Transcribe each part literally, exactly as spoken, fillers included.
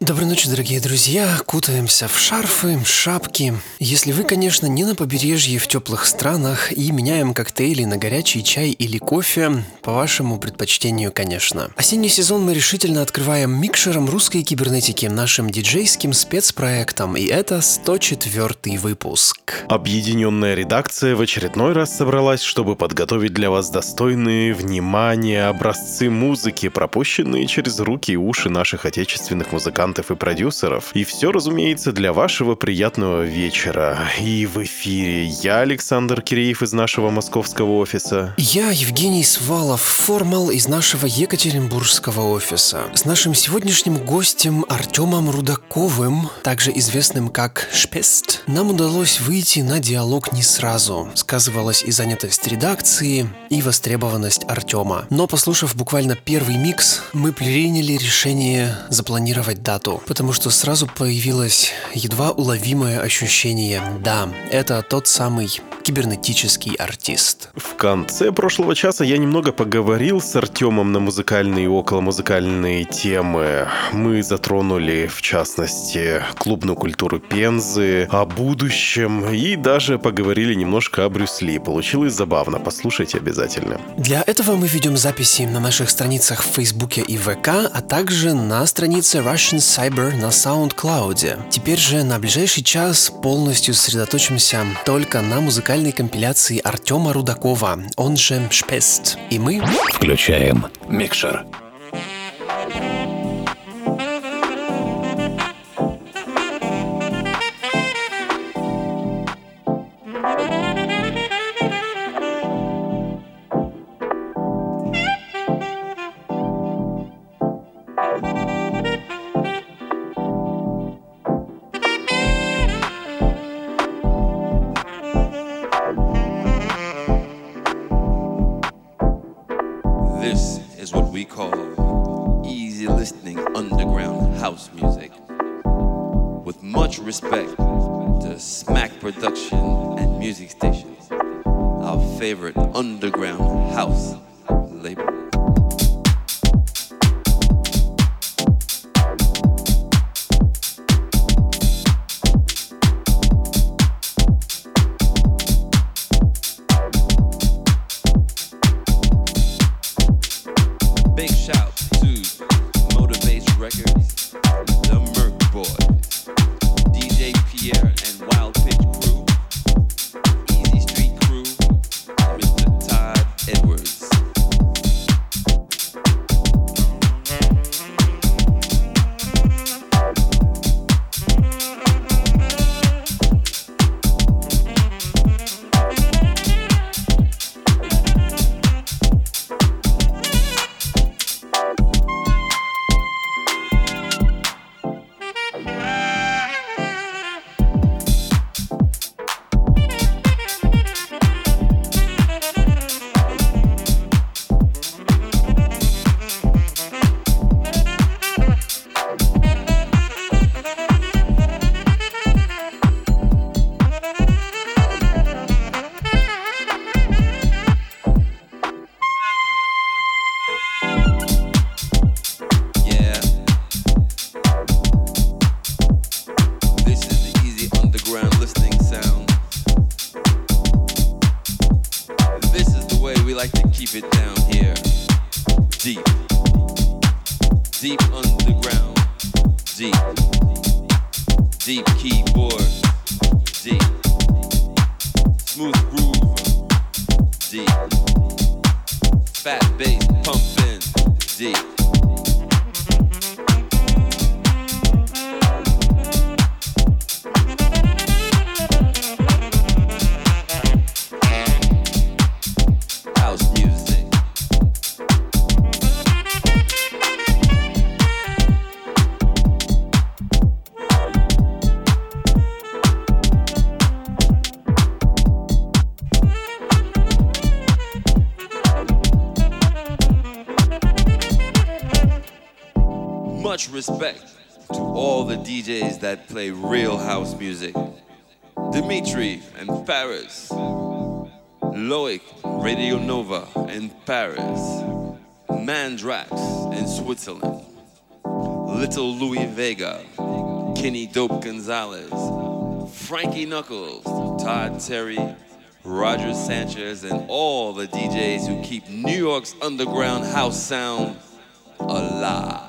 Доброй ночи, дорогие друзья. Кутаемся в шарфы, шапки. Если вы, конечно, не на побережье в теплых странах и меняем коктейли на горячий чай или кофе, по вашему предпочтению, конечно. Осенний сезон мы решительно открываем микшером русской кибернетики, нашим диджейским спецпроектом, и это сто четвёртый выпуск. Объединенная редакция в очередной раз собралась, чтобы подготовить для вас достойные внимания образцы музыки, пропущенные через руки и уши наших отечественных музыкантов и продюсеров. И все, разумеется, для вашего приятного вечера. И в эфире я, Александр Киреев, из нашего московского офиса. Я, Евгений Свалов, формал, из нашего екатеринбургского офиса. С нашим сегодняшним гостем Артемом Рудаковым, также известным как Шпест, нам удалось выйти на диалог не сразу. Сказывалась и занятость редакции, и востребованность Артема. Но, послушав буквально первый микс, мы приняли решение запланировать дату. Потому что сразу появилось едва уловимое ощущение: да, это тот самый кибернетический артист. В конце прошлого часа я немного поговорил с Артемом на музыкальные и околомузыкальные темы. Мы затронули, в частности, клубную культуру Пензы, о будущем и даже поговорили немножко о Брюс Ли. Получилось забавно, послушайте обязательно. Для этого мы ведем записи на наших страницах в Фейсбуке и ВК, а также на странице Russian Cyber на SoundCloud. Теперь же на ближайший час полностью сосредоточимся только на музыкальной компиляции Артема Рудакова, он же Шпест. И мы включаем микшер. the ди джейs that play real house music. Dimitri and Paris. Loic, Radio Nova and Paris. Mandrax in Switzerland. Little Louis Vega. Kenny Dope Gonzalez. Frankie Knuckles. Todd Terry. Roger Sanchez and all the ди джейs who keep New York's underground house sound alive.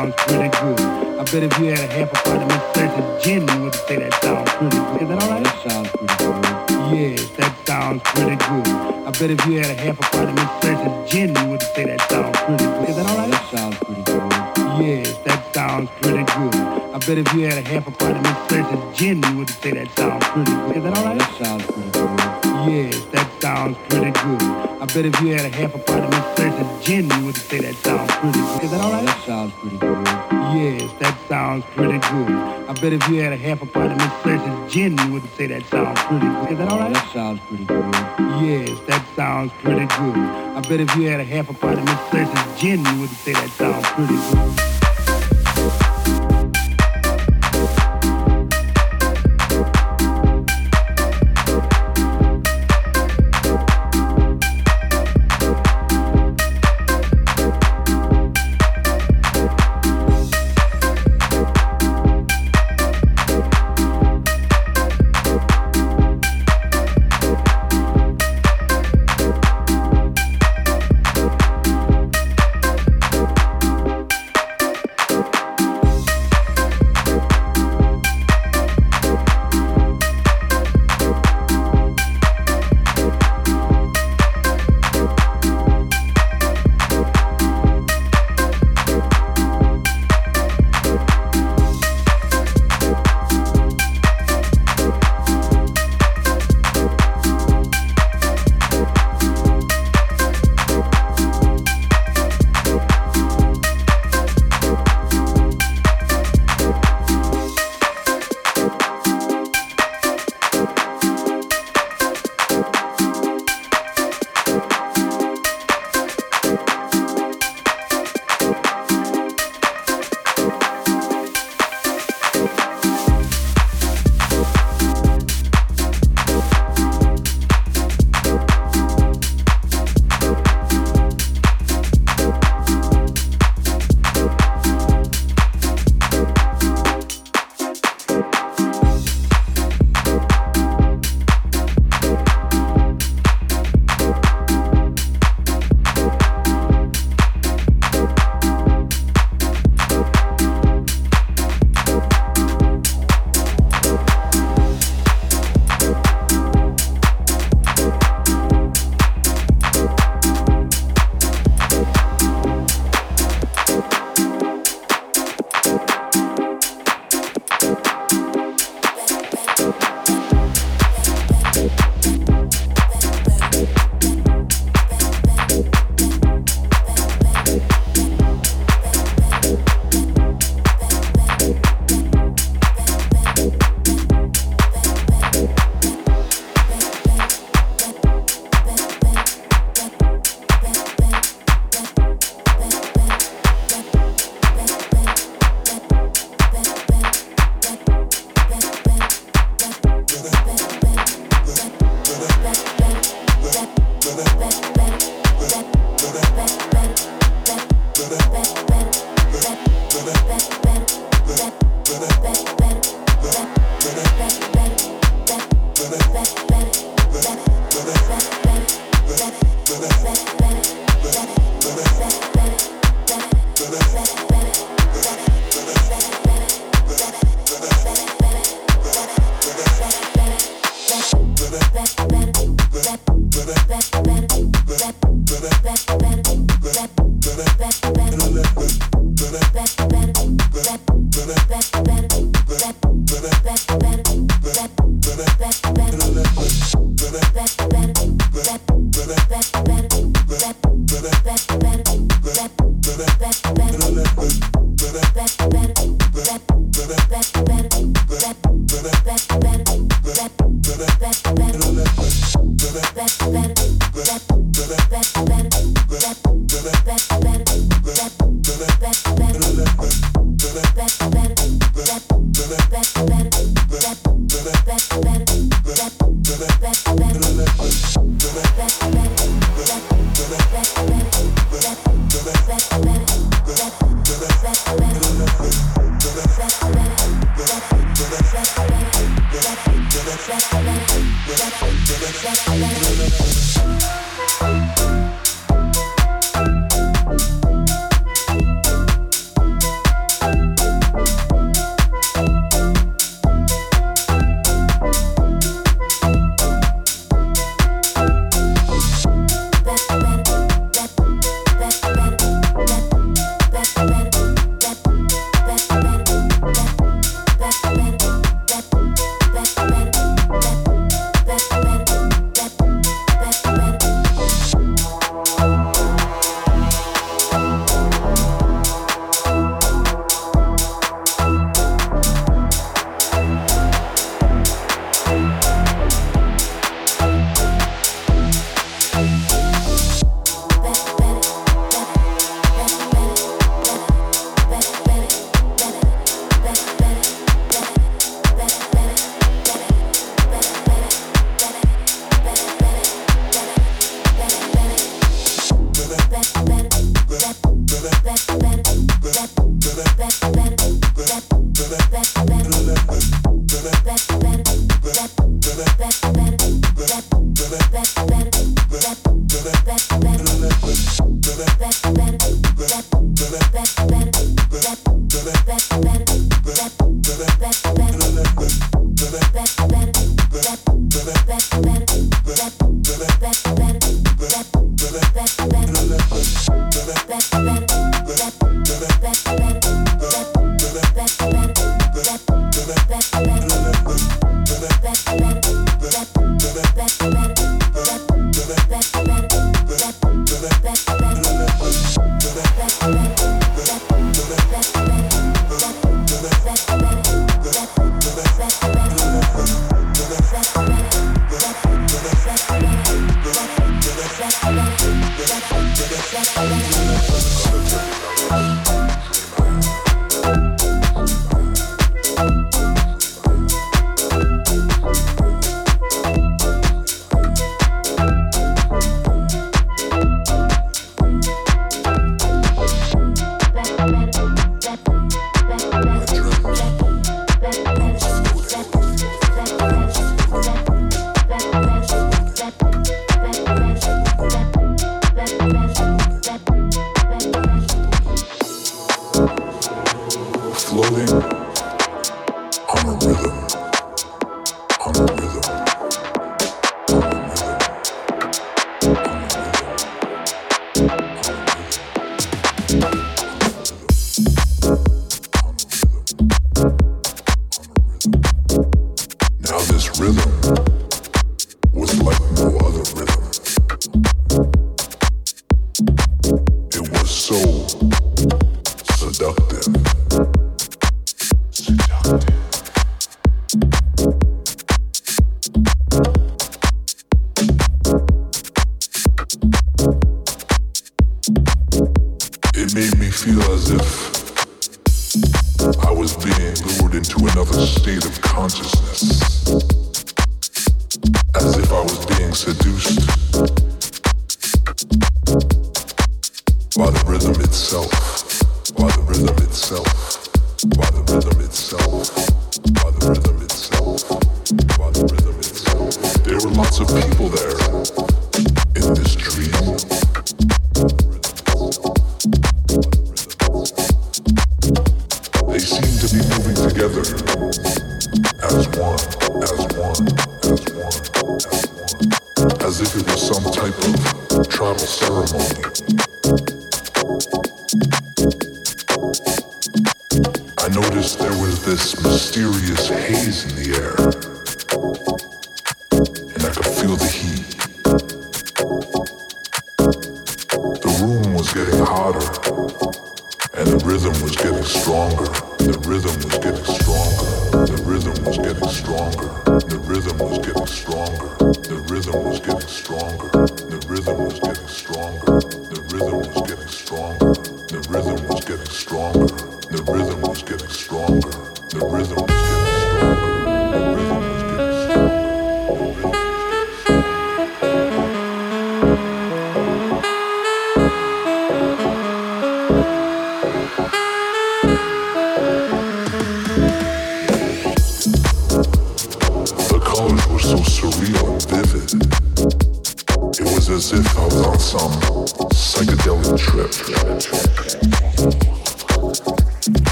sounds pretty good. I bet if you had a half a pint of Miss Thresher's gin, you would say that sounds pretty good. Is that all right? That sounds pretty good. Yes, that sounds pretty good. I bet if you had a half a pint of Miss Thresher's gin, you would say that sounds pretty good. Is that all right? That sounds pretty good. Yes, that sounds pretty good. I bet if you had a half a pint of Miss Thresher's gin, you would say that sounds pretty good. Is that all right? That sounds pretty good. Yes, that sounds pretty good. I bet if you had a half a pint of Miss Circe gin, you would say that sounds pretty good. Is that all right? That sounds pretty good. Yes, that sounds pretty good. I bet if you had a half a pint of Miss Circe gin, you would say that sounds pretty good. Is that all right? That sounds pretty good. Yes, that sounds pretty good. I bet if you had a half a pint of Miss Circe gin, you would say that sounds pretty good.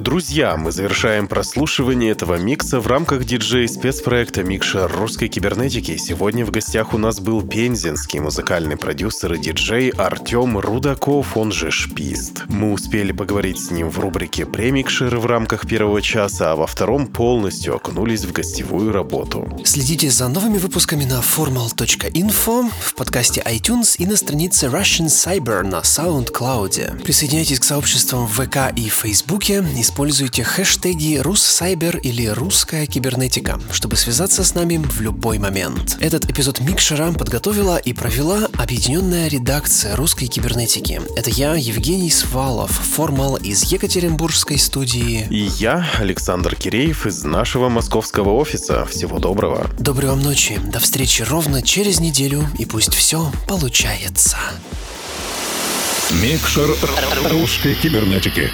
Друзья, мы завершаем прослушивание этого микса в рамках диджей-спецпроекта «Микшер русской кибернетики». Сегодня в гостях у нас был пензенский музыкальный продюсер и диджей Артем Рудаков, он же Шпест. Мы успели поговорить с ним в рубрике «Премикшеры» в рамках первого часа, а во втором полностью окунулись в гостевую работу. Следите за новыми выпусками на formal.info, в подкасте iTunes и на странице Russian Cyber на SoundCloud. Присоединяйтесь к сообществам в ВК и Фейсбуке, используйте хэштеги «Руссайбер» или «Русская кибернетика», чтобы связаться с нами в любой момент. Этот эпизод «Микшера» подготовила и провела объединенная редакция «Русской кибернетики». Это я, Евгений Свалов, формал из екатеринбургской студии. И я, Александр Киреев, из нашего московского офиса. Всего доброго. Доброй вам ночи. До встречи ровно через неделю, и пусть все получается. «Микшер русской кибернетики».